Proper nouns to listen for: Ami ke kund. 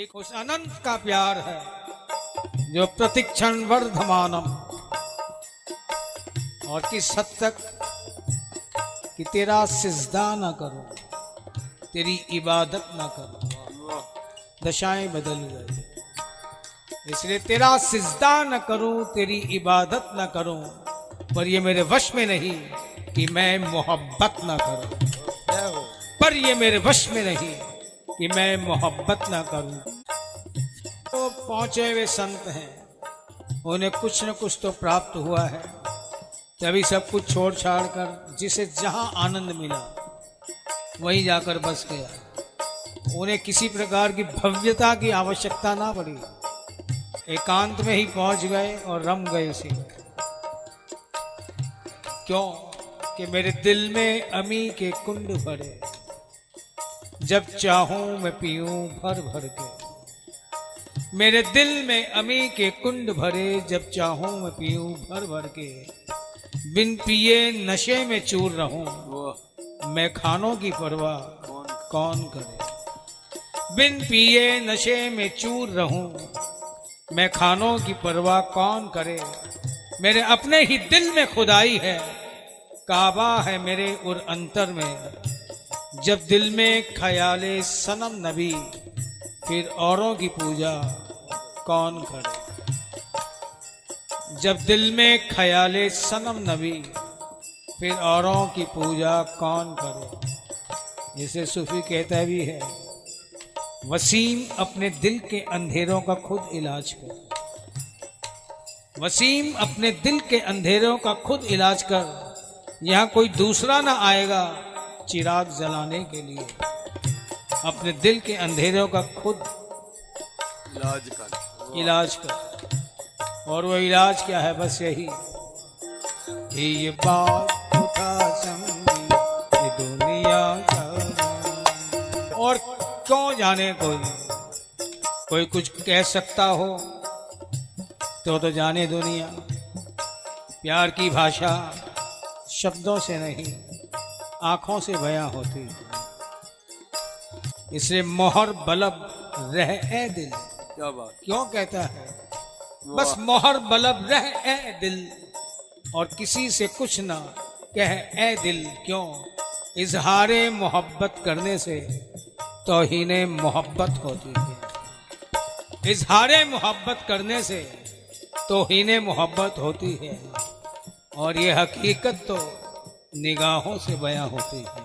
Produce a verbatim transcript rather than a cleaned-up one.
एक उस अनंत का प्यार है जो प्रतिक्षण वर्धमानम, और किस हद तक कि तेरा सिजदा ना करो, तेरी इबादत ना करो, दशाएं बदल गई, इसलिए तेरा सिजदा न करूं, तेरी इबादत न करूं, पर ये मेरे वश में नहीं कि मैं मोहब्बत न करूं, पर ये मेरे वश में नहीं कि मैं मोहब्बत न करूं। तो पहुंचे हुए संत हैं, उन्हें कुछ न कुछ तो प्राप्त हुआ है, तभी सब कुछ छोड़ छाड़ कर जिसे जहां आनंद मिला वहीं जाकर बस गया। उन्हें किसी प्रकार की भव्यता की आवश्यकता ना पड़ी, एकांत में ही पहुंच गए और रम गए उसी में। क्यों कि मेरे दिल में अमी के कुंड भरे, जब चाहूं मैं पीऊं भर भर के। मेरे दिल में अमी के कुंड भरे, जब चाहूं मैं पीऊं भर भर के। बिन पिए नशे में चूर रहूं, मैं खानों की परवाह कौन करे। बिन पिए नशे में चूर रहूं, मैं खानों की परवाह कौन करे। मेरे अपने ही दिल में खुदाई है, काबा है मेरे और अंतर में। जब दिल में ख्याले सनम नबी, फिर औरों की पूजा कौन करे। जब दिल में ख्याले सनम नबी, फिर औरों की पूजा कौन करे। जिसे सूफी कहता भी है, वसीम अपने दिल के अंधेरों का खुद इलाज कर, वसीम अपने दिल के अंधेरों का खुद इलाज कर। यहाँ कोई दूसरा ना आएगा चिराग जलाने के लिए, अपने दिल के अंधेरों का खुद इलाज कर, इलाज कर। और वो इलाज क्या है? बस यही, ये बात उठा समझी दुनिया का। और क्यों जाने कोई कोई कुछ कह सकता हो तो तो जाने दुनिया। प्यार की भाषा शब्दों से नहीं, आंखों से बयां होती है। इसलिए मोहर बलब रह ए दिल, क्या बात, क्यों कहता है? बस मोहर बलब रह ए दिल, और किसी से कुछ ना कह ए दिल। क्यों? इजहारे मोहब्बत करने से तौहीने मोहब्बत होती है, इजहारे मोहब्बत करने से तौहीने मोहब्बत होती है। और ये हकीकत तो निगाहों से बयां होती है।